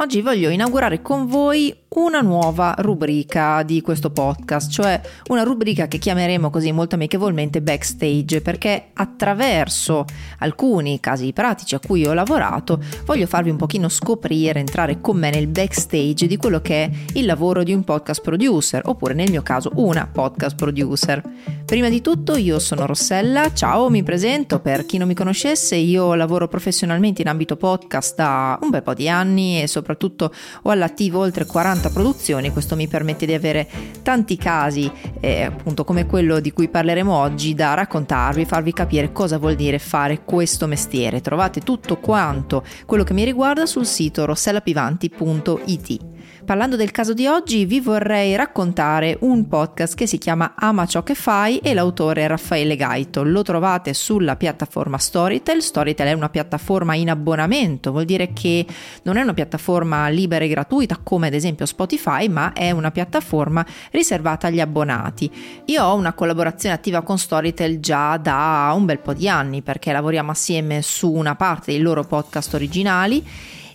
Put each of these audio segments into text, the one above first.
Oggi voglio inaugurare con voi una nuova rubrica di questo podcast, cioè una rubrica che chiameremo così molto amichevolmente backstage, perché attraverso alcuni casi pratici a cui ho lavorato voglio farvi un pochino scoprire, entrare con me nel backstage di quello che è il lavoro di un podcast producer, oppure nel mio caso una podcast producer. Prima di tutto io sono Rossella, ciao, mi presento per chi non mi conoscesse, io lavoro professionalmente in ambito podcast da un bel po' di anni e soprattutto ho all'attivo oltre 40 produzioni. Questo mi permette di avere tanti casi appunto come quello di cui parleremo oggi da raccontarvi, farvi capire cosa vuol dire fare questo mestiere. Trovate tutto quanto quello che mi riguarda sul sito rossellapivanti.it. Parlando del caso di oggi vi vorrei raccontare un podcast che si chiama Ama ciò che fai e l'autore è Raffaele Gaito. Lo trovate sulla piattaforma Storytel. Storytel è una piattaforma in abbonamento, vuol dire che non è una piattaforma libera e gratuita come ad esempio Spotify, ma è una piattaforma riservata agli abbonati. Io ho una collaborazione attiva con Storytel già da un bel po' di anni perché lavoriamo assieme su una parte dei loro podcast originali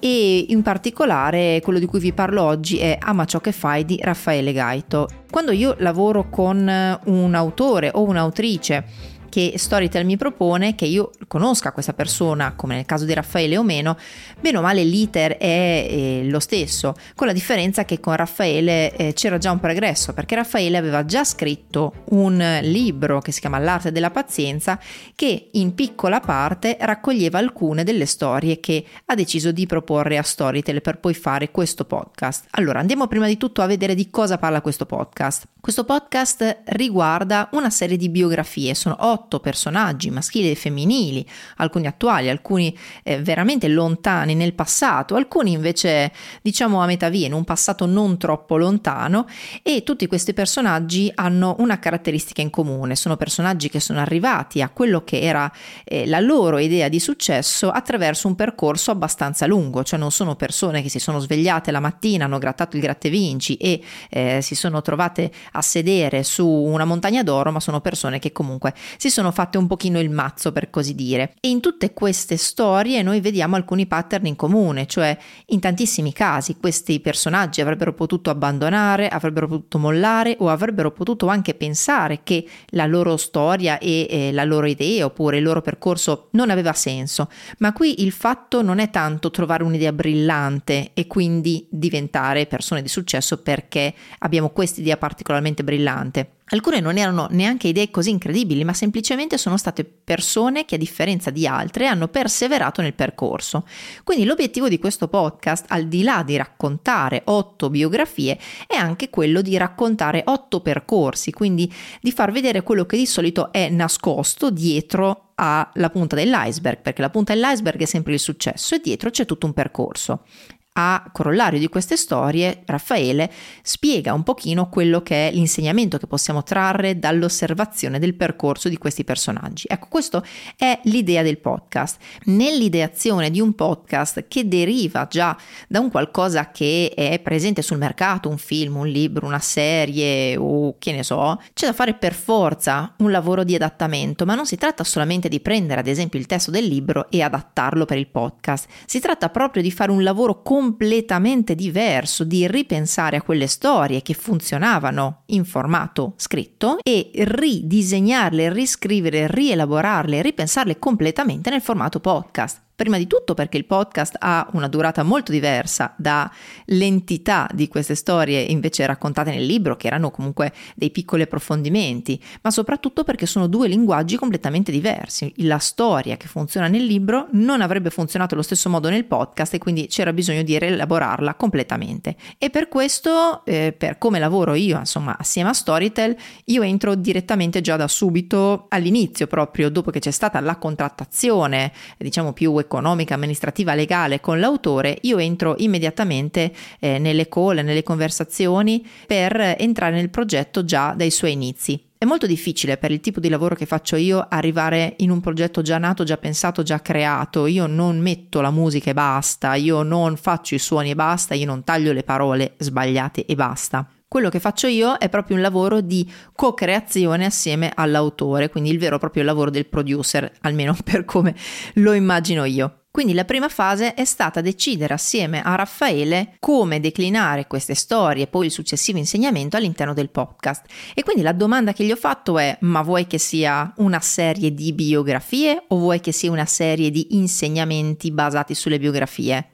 e in particolare quello di cui vi parlo oggi è Ama ciò che fai di Raffaele Gaito. Quando io lavoro con un autore o un'autrice che Storytel mi propone, che io conosca questa persona, come nel caso di Raffaele o meno, bene o male l'iter è lo stesso, con la differenza che con Raffaele c'era già un pregresso, perché Raffaele aveva già scritto un libro che si chiama L'arte della pazienza, che in piccola parte raccoglieva alcune delle storie che ha deciso di proporre a Storytel per poi fare questo podcast. Allora, andiamo prima di tutto a vedere di cosa parla questo podcast. Questo podcast riguarda una serie di biografie, sono 8 personaggi maschili e femminili, alcuni attuali, alcuni veramente lontani nel passato, alcuni invece diciamo a metà via, in un passato non troppo lontano, e tutti questi personaggi hanno una caratteristica in comune: sono personaggi che sono arrivati a quello che era la loro idea di successo attraverso un percorso abbastanza lungo, cioè non sono persone che si sono svegliate la mattina, hanno grattato il grattevinci e si sono trovate a sedere su una montagna d'oro, ma sono persone che comunque si sono fatte un pochino il mazzo, per così dire. E in tutte queste storie noi vediamo alcuni pattern in comune, cioè in tantissimi casi questi personaggi avrebbero potuto abbandonare, avrebbero potuto mollare o avrebbero potuto anche pensare che la loro storia e la loro idea oppure il loro percorso non aveva senso, ma qui il fatto non è tanto trovare un'idea brillante e quindi diventare persone di successo perché abbiamo quest'idea particolarmente brillante. Alcune non erano neanche idee così incredibili, ma semplicemente sono state persone che, a differenza di altre, hanno perseverato nel percorso. Quindi l'obiettivo di questo podcast, al di là di raccontare 8 biografie, è anche quello di raccontare 8 percorsi, quindi di far vedere quello che di solito è nascosto dietro alla punta dell'iceberg, perché la punta dell'iceberg è sempre il successo e dietro c'è tutto un percorso. A corollario di queste storie, Raffaele spiega un pochino quello che è l'insegnamento che possiamo trarre dall'osservazione del percorso di questi personaggi. Ecco, questo è l'idea del podcast. Nell'ideazione di un podcast che deriva già da un qualcosa che è presente sul mercato, un film, un libro, una serie o che ne so, c'è da fare per forza un lavoro di adattamento, ma non si tratta solamente di prendere ad esempio il testo del libro e adattarlo per il podcast. Si tratta proprio di fare un lavoro completamente diverso, di ripensare a quelle storie che funzionavano in formato scritto e ridisegnarle, riscrivere, rielaborarle, ripensarle completamente nel formato podcast. Prima di tutto perché il podcast ha una durata molto diversa dall'entità di queste storie invece raccontate nel libro, che erano comunque dei piccoli approfondimenti, ma soprattutto perché sono due linguaggi completamente diversi. La storia che funziona nel libro non avrebbe funzionato allo stesso modo nel podcast e quindi c'era bisogno di rielaborarla completamente. E per questo, per come lavoro io, insomma, assieme a Storytel, io entro direttamente già da subito all'inizio, proprio dopo che c'è stata la contrattazione, diciamo più economica, amministrativa, legale con l'autore, io entro immediatamente nelle call, nelle conversazioni per entrare nel progetto già dai suoi inizi. È molto difficile per il tipo di lavoro che faccio io arrivare in un progetto già nato, già pensato, già creato. Io non metto la musica e basta, io non faccio i suoni e basta, io non taglio le parole sbagliate e basta. Quello che faccio io è proprio un lavoro di co-creazione assieme all'autore, quindi il vero e proprio lavoro del producer, almeno per come lo immagino io. Quindi la prima fase è stata decidere assieme a Raffaele come declinare queste storie e poi il successivo insegnamento all'interno del podcast. E quindi la domanda che gli ho fatto è: ma vuoi che sia una serie di biografie o vuoi che sia una serie di insegnamenti basati sulle biografie?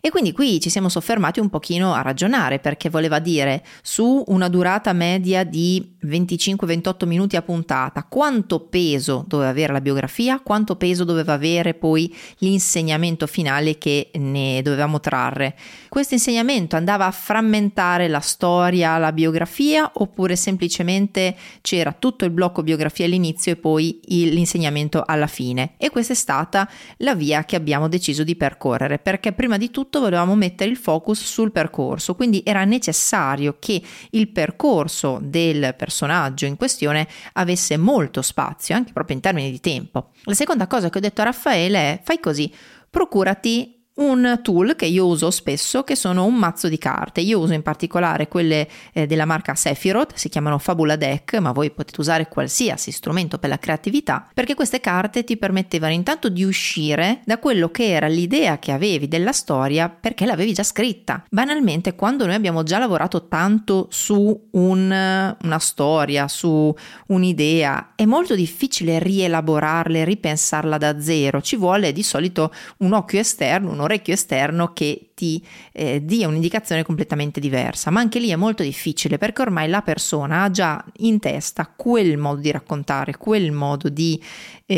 E quindi qui ci siamo soffermati un pochino a ragionare, perché voleva dire, su una durata media di 25-28 minuti a puntata, quanto peso doveva avere la biografia, quanto peso doveva avere poi l'insegnamento finale che ne dovevamo trarre. Questo insegnamento andava a frammentare la storia, la biografia, oppure semplicemente c'era tutto il blocco biografia all'inizio e poi l'insegnamento alla fine. E questa è stata la via che abbiamo deciso di percorrere, perché prima di tutto volevamo mettere il focus sul percorso, quindi era necessario che il percorso del personaggio in questione avesse molto spazio, anche proprio in termini di tempo. La seconda cosa che ho detto a Raffaele è: fai così, procurati un tool che io uso spesso, che sono un mazzo di carte. Io uso in particolare quelle della marca Sephiroth, si chiamano Fabula Deck, ma voi potete usare qualsiasi strumento per la creatività, perché queste carte ti permettevano intanto di uscire da quello che era l'idea che avevi della storia, perché l'avevi già scritta. Banalmente, quando noi abbiamo già lavorato tanto su una storia, su un'idea, è molto difficile rielaborarla e ripensarla da zero. Ci vuole di solito un occhio esterno, un orecchio esterno che ti dia un'indicazione completamente diversa, ma anche lì è molto difficile, perché ormai la persona ha già in testa quel modo di raccontare, quel modo di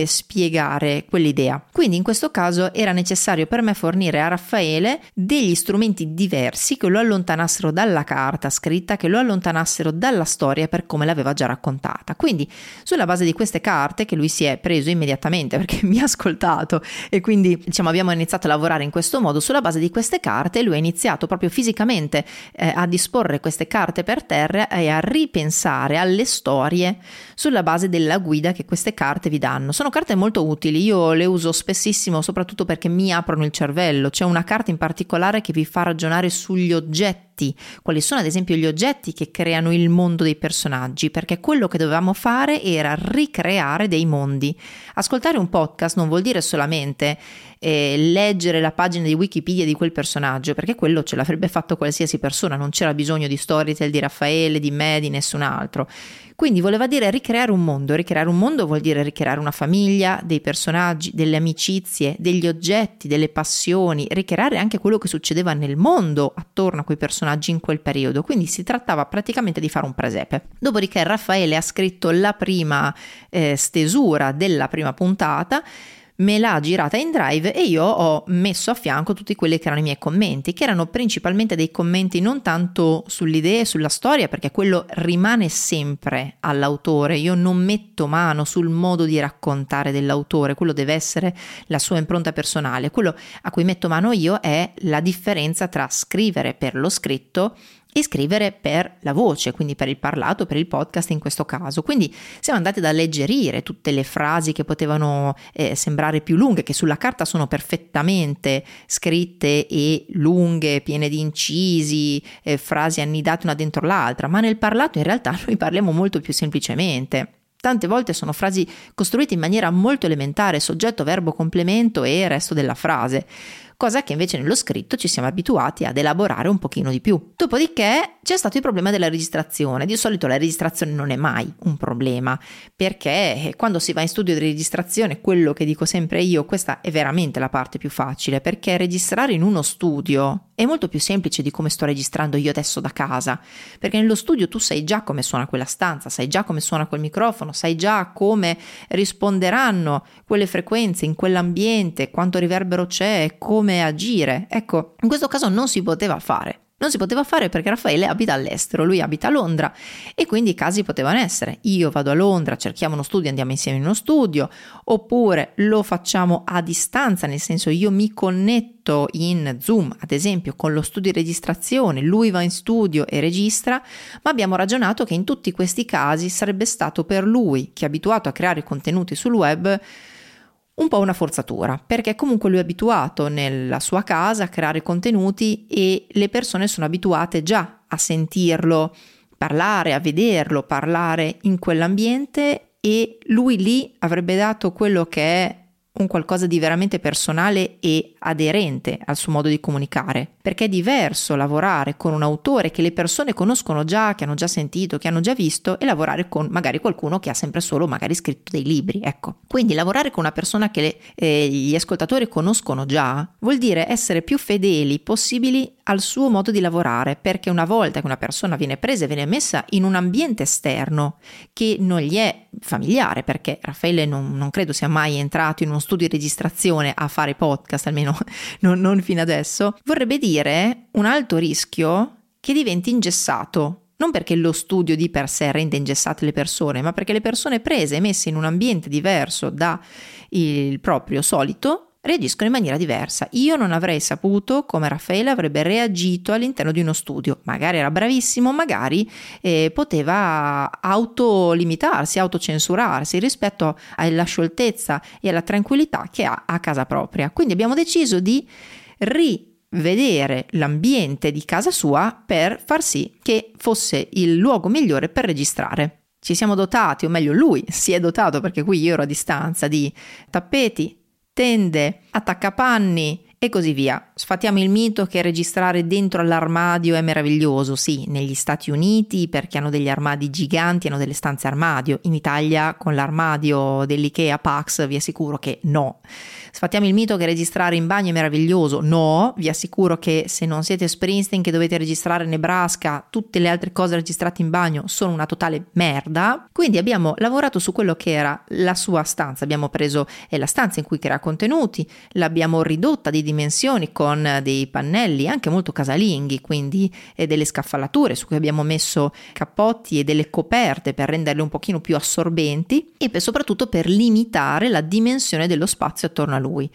spiegare quell'idea. Quindi in questo caso era necessario per me fornire a Raffaele degli strumenti diversi che lo allontanassero dalla carta scritta, che lo allontanassero dalla storia per come l'aveva già raccontata. Quindi sulla base di queste carte, che lui si è preso immediatamente perché mi ha ascoltato, e quindi diciamo abbiamo iniziato a lavorare in questo modo, sulla base di queste carte lui ha iniziato proprio fisicamente a disporre queste carte per terra e a ripensare alle storie sulla base della guida che queste carte vi danno. Sono carte molto utili, io le uso spessissimo, soprattutto perché mi aprono il cervello. C'è una carta in particolare che vi fa ragionare sugli oggetti, quali sono ad esempio gli oggetti che creano il mondo dei personaggi, perché quello che dovevamo fare era ricreare dei mondi. Ascoltare un podcast non vuol dire solamente leggere la pagina di Wikipedia di quel personaggio, perché quello ce l'avrebbe fatto qualsiasi persona, non c'era bisogno di Storytel, di Raffaele, di me, di nessun altro. Quindi voleva dire ricreare un mondo. Ricreare un mondo vuol dire ricreare una famiglia, dei personaggi, delle amicizie, degli oggetti, delle passioni, ricreare anche quello che succedeva nel mondo attorno a quei personaggi in quel periodo. Quindi si trattava praticamente di fare un presepe. Dopodiché Raffaele ha scritto la prima stesura della prima puntata, me l'ha girata in Drive e io ho messo a fianco tutti quelli che erano i miei commenti, che erano principalmente dei commenti non tanto sull'idea e sulla storia, perché quello rimane sempre all'autore. Io non metto mano sul modo di raccontare dell'autore, quello deve essere la sua impronta personale. Quello a cui metto mano io è la differenza tra scrivere per lo scritto e scrivere per la voce, quindi per il parlato, per il podcast in questo caso. Quindi siamo andati ad alleggerire tutte le frasi che potevano sembrare più lunghe, che sulla carta sono perfettamente scritte e lunghe, piene di incisi, frasi annidate una dentro l'altra, ma nel parlato in realtà noi parliamo molto più semplicemente. Tante volte sono frasi costruite in maniera molto elementare, soggetto, verbo, complemento e resto della frase, cosa che invece nello scritto ci siamo abituati ad elaborare un pochino di più. Dopodiché c'è stato il problema della registrazione. Di solito la registrazione non è mai un problema, perché quando si va in studio di registrazione, quello che dico sempre io, questa è veramente la parte più facile, perché registrare in uno studio è molto più semplice di come sto registrando io adesso da casa, perché nello studio tu sai già come suona quella stanza, sai già come suona quel microfono, sai già come risponderanno quelle frequenze in quell'ambiente, quanto riverbero c'è, come agire. Ecco, in questo caso non si poteva fare. Non si poteva fare perché Raffaele abita all'estero, lui abita a Londra, e quindi i casi potevano essere: io vado a Londra, cerchiamo uno studio, andiamo insieme in uno studio, oppure lo facciamo a distanza, nel senso io mi connetto in Zoom ad esempio con lo studio di registrazione, lui va in studio e registra. Ma abbiamo ragionato che in tutti questi casi sarebbe stato per lui, che è abituato a creare contenuti sul web, un po' una forzatura, perché comunque lui è abituato nella sua casa a creare contenuti e le persone sono abituate già a sentirlo parlare, a vederlo, parlare in quell'ambiente, e lui lì avrebbe dato quello che è un qualcosa di veramente personale e aderente al suo modo di comunicare, perché è diverso lavorare con un autore che le persone conoscono già, che hanno già sentito, che hanno già visto, e lavorare con magari qualcuno che ha sempre solo magari scritto dei libri, ecco. Quindi lavorare con una persona che gli ascoltatori conoscono già vuol dire essere più fedeli possibili al suo modo di lavorare, perché una volta che una persona viene presa e viene messa in un ambiente esterno che non gli è familiare, perché Raffaele non credo sia mai entrato in uno studio di registrazione a fare podcast, almeno non fino adesso, vorrebbe dire un alto rischio che diventi ingessato. Non perché lo studio di per sé rende ingessate le persone, ma perché le persone prese e messe in un ambiente diverso da il proprio solito reagiscono in maniera diversa. Io non avrei saputo come Raffaele avrebbe reagito all'interno di uno studio. Magari era bravissimo, magari poteva autolimitarsi, autocensurarsi rispetto alla scioltezza e alla tranquillità che ha a casa propria. Quindi abbiamo deciso di rivedere l'ambiente di casa sua per far sì che fosse il luogo migliore per registrare. Ci siamo dotati, o meglio lui si è dotato, perché qui io ero a distanza, di tappeti, tende, attaccapanni e così via. Sfatiamo il mito che registrare dentro all'armadio è meraviglioso. Sì, negli Stati Uniti perché hanno degli armadi giganti, hanno delle stanze armadio. In Italia con l'armadio dell'Ikea Pax vi assicuro che no. Sfatiamo il mito che registrare in bagno è meraviglioso. No, vi assicuro che se non siete Springsteen che dovete registrare in Nebraska, tutte le altre cose registrate in bagno sono una totale merda. Quindi abbiamo lavorato su quello che era la sua stanza. Abbiamo preso la stanza in cui crea contenuti, l'abbiamo ridotta di dimensioni con dei pannelli anche molto casalinghi, quindi delle scaffalature su cui abbiamo messo cappotti e delle coperte per renderle un pochino più assorbenti e soprattutto per limitare la dimensione dello spazio attorno a lui.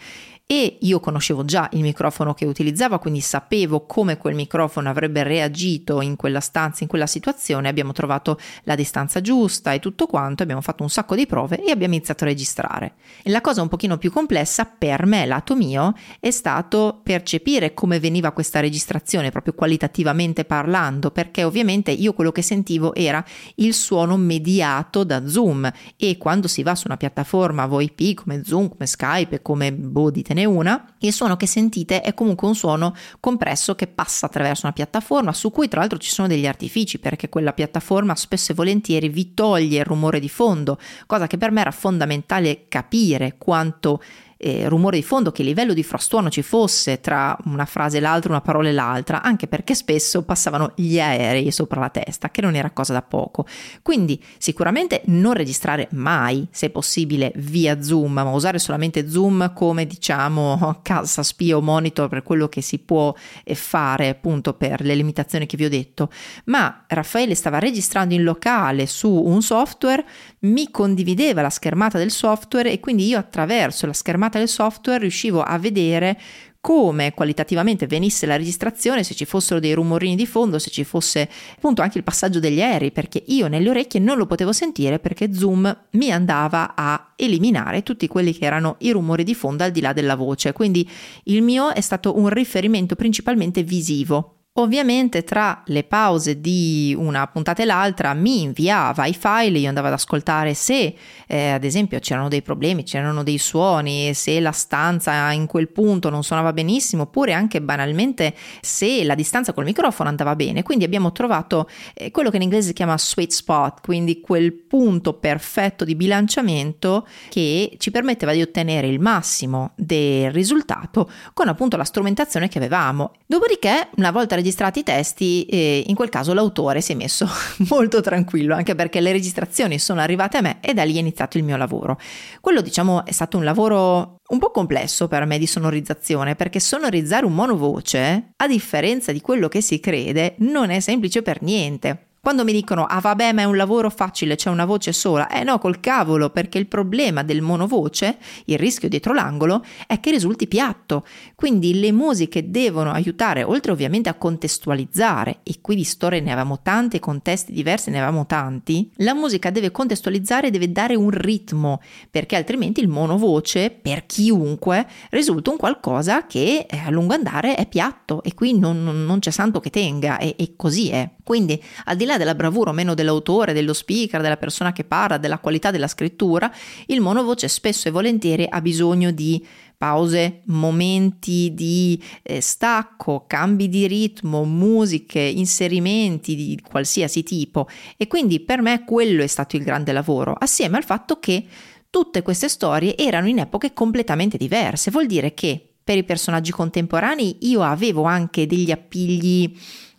E io conoscevo già il microfono che utilizzava, quindi sapevo come quel microfono avrebbe reagito in quella stanza, in quella situazione. Abbiamo trovato la distanza giusta e tutto quanto, abbiamo fatto un sacco di prove e abbiamo iniziato a registrare. E la cosa un pochino più complessa per me, lato mio, è stato percepire come veniva questa registrazione, proprio qualitativamente parlando, perché ovviamente io quello che sentivo era il suono mediato da Zoom, e quando si va su una piattaforma VoIP come Zoom, come Skype, come Body, una, il suono che sentite è comunque un suono compresso che passa attraverso una piattaforma su cui tra l'altro ci sono degli artifici, perché quella piattaforma spesso e volentieri vi toglie il rumore di fondo, cosa che per me era fondamentale capire quanto rumore di fondo, che livello di frastuono ci fosse tra una frase e l'altra, una parola e l'altra, anche perché spesso passavano gli aerei sopra la testa, che non era cosa da poco. Quindi sicuramente non registrare mai, se possibile, via Zoom, ma usare solamente Zoom come, diciamo, cassa spia o monitor per quello che si può fare, appunto per le limitazioni che vi ho detto. Ma Raffaele stava registrando in locale su un software, mi condivideva la schermata del software e quindi io attraverso la schermata del software riuscivo a vedere come qualitativamente venisse la registrazione, se ci fossero dei rumorini di fondo, se ci fosse appunto anche il passaggio degli aerei, perché io nelle orecchie non lo potevo sentire perché Zoom mi andava a eliminare tutti quelli che erano i rumori di fondo al di là della voce. Quindi il mio è stato un riferimento principalmente visivo. Ovviamente tra le pause di una puntata e l'altra mi inviava i file, io andavo ad ascoltare se ad esempio c'erano dei problemi, c'erano dei suoni, se la stanza in quel punto non suonava benissimo, oppure anche banalmente se la distanza col microfono andava bene. Quindi abbiamo trovato quello che in inglese si chiama sweet spot, quindi quel punto perfetto di bilanciamento che ci permetteva di ottenere il massimo del risultato con appunto la strumentazione che avevamo. Dopodiché, una volta registrati i testi, in quel caso l'autore si è messo molto tranquillo, anche perché le registrazioni sono arrivate a me e da lì è iniziato il mio lavoro. Quello, diciamo, è stato un lavoro un po' complesso per me di sonorizzazione, perché sonorizzare un monovoce, a differenza di quello che si crede, non è semplice per niente. Quando mi dicono, ah vabbè, ma è un lavoro facile, c'è una voce sola, no, col cavolo, perché il problema del monovoce, il rischio dietro l'angolo, è che risulti piatto. Quindi le musiche devono aiutare, oltre ovviamente a contestualizzare, e qui di storie ne avevamo tante, contesti diversi ne avevamo tanti, la musica deve contestualizzare, deve dare un ritmo, perché altrimenti il monovoce, per chiunque, risulta un qualcosa che a lungo andare è piatto, e qui non c'è santo che tenga, e così è. Quindi al di là là della bravura o meno dell'autore, dello speaker, della persona che parla, della qualità della scrittura, il monovoce spesso e volentieri ha bisogno di pause, momenti di stacco, cambi di ritmo, musiche, inserimenti di qualsiasi tipo, e quindi per me quello è stato il grande lavoro, assieme al fatto che tutte queste storie erano in epoche completamente diverse. Vuol dire che per i personaggi contemporanei io avevo anche degli appigli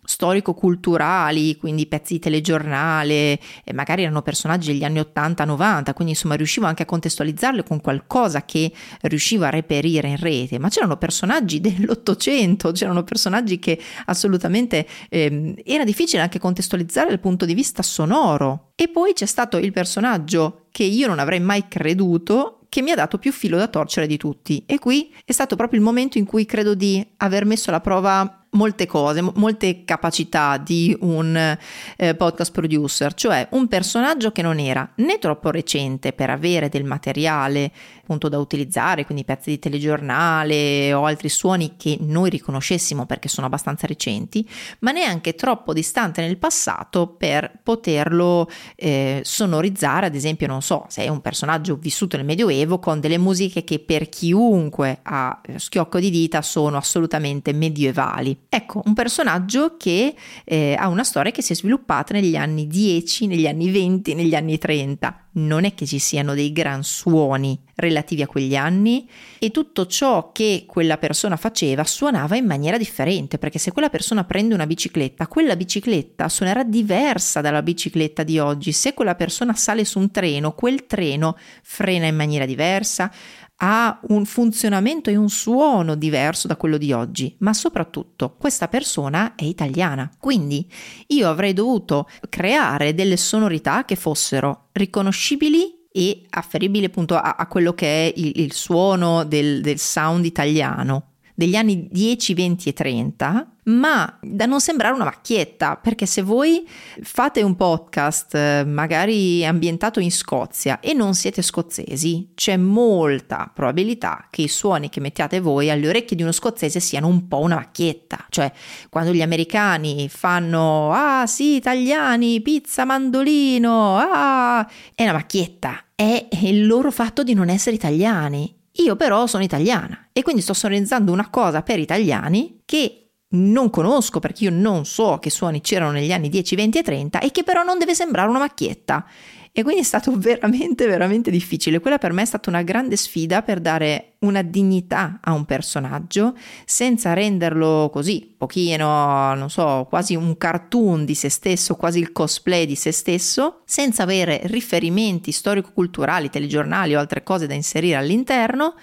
storico-culturali, quindi pezzi di telegiornale, e magari erano personaggi degli anni 80-90, quindi insomma riuscivo anche a contestualizzarli con qualcosa che riuscivo a reperire in rete, ma c'erano personaggi dell'Ottocento, c'erano personaggi che assolutamente era difficile anche contestualizzare dal punto di vista sonoro. E poi c'è stato il personaggio che io non avrei mai creduto, che mi ha dato più filo da torcere di tutti, e qui è stato proprio il momento in cui credo di aver messo alla prova molte cose, molte capacità di un podcast producer, cioè un personaggio che non era né troppo recente per avere del materiale appunto da utilizzare, quindi pezzi di telegiornale o altri suoni che noi riconoscessimo perché sono abbastanza recenti, ma neanche troppo distante nel passato per poterlo sonorizzare. Ad esempio, non so, se è un personaggio vissuto nel Medioevo con delle musiche che per chiunque a schiocco di dita sono assolutamente medievali. Ecco, un personaggio che ha una storia che si è sviluppata negli anni 10, negli anni 20, negli anni 30. Non è che ci siano dei gran suoni relativi a quegli anni, e tutto ciò che quella persona faceva suonava in maniera differente, perché se quella persona prende una bicicletta, quella bicicletta suonerà diversa dalla bicicletta di oggi. Se quella persona sale su un treno, quel treno frena in maniera diversa, ha un funzionamento e un suono diverso da quello di oggi, ma soprattutto questa persona è italiana, quindi io avrei dovuto creare delle sonorità che fossero riconoscibili e afferibili appunto a quello che è il suono del sound italiano degli anni 10, 20 e 30, ma da non sembrare una macchietta, perché se voi fate un podcast magari ambientato in Scozia e non siete scozzesi, c'è molta probabilità che i suoni che mettiate voi alle orecchie di uno scozzese siano un po' una macchietta. Cioè, quando gli americani fanno "ah sì, italiani, pizza, mandolino", ah, è una macchietta, è il loro fatto di non essere italiani. Io però sono italiana e quindi sto sonorizzando una cosa per italiani che non conosco, perché io non so che suoni c'erano negli anni 10, 20 e 30, e che però non deve sembrare una macchietta. E quindi è stato veramente, veramente difficile. Quella per me è stata una grande sfida per dare una dignità a un personaggio senza renderlo così, pochino, non so, quasi un cartoon di se stesso, quasi il cosplay di se stesso, senza avere riferimenti storico-culturali, telegiornali o altre cose da inserire all'interno,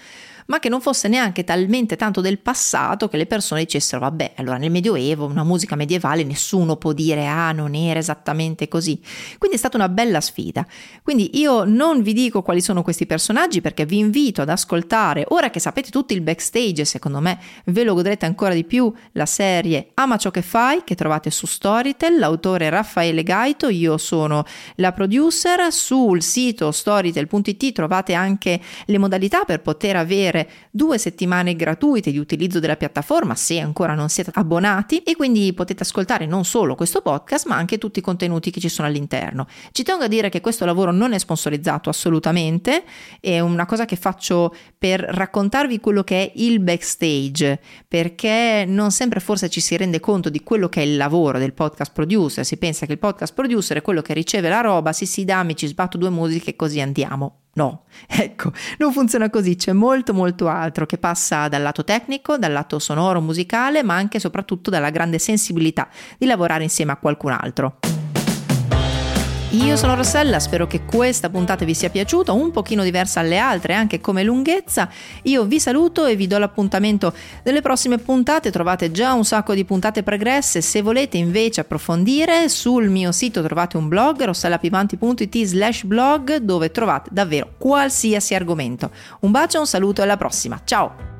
ma che non fosse neanche talmente tanto del passato che le persone dicessero vabbè, allora nel Medioevo, una musica medievale, nessuno può dire ah, non era esattamente così. Quindi è stata una bella sfida. Quindi io non vi dico quali sono questi personaggi, perché vi invito ad ascoltare, ora che sapete tutto il backstage, secondo me ve lo godrete ancora di più, la serie Ama ciò che fai, che trovate su Storytel. L'autore è Raffaele Gaito, io sono la producer. Sul sito storytel.it trovate anche le modalità per poter avere 2 settimane gratuite di utilizzo della piattaforma se ancora non siete abbonati, e quindi potete ascoltare non solo questo podcast ma anche tutti i contenuti che ci sono all'interno. Ci tengo a dire che questo lavoro non è sponsorizzato assolutamente, è una cosa che faccio per raccontarvi quello che è il backstage, perché non sempre forse ci si rende conto di quello che è il lavoro del podcast producer. Si pensa che il podcast producer è quello che riceve la roba, sì dammi, ci sbatto 2 musiche e così andiamo. No, ecco, non funziona così, c'è molto altro che passa dal lato tecnico, dal lato sonoro, musicale, ma anche e soprattutto dalla grande sensibilità di lavorare insieme a qualcun altro. Io sono Rossella, spero che questa puntata vi sia piaciuta, un pochino diversa alle altre anche come lunghezza. Io vi saluto e vi do l'appuntamento delle prossime puntate. Trovate già un sacco di puntate pregresse. Se volete invece approfondire, sul mio sito trovate un blog, rossellapivanti.it/blog, dove trovate davvero qualsiasi argomento. Un bacio, un saluto e alla prossima, ciao!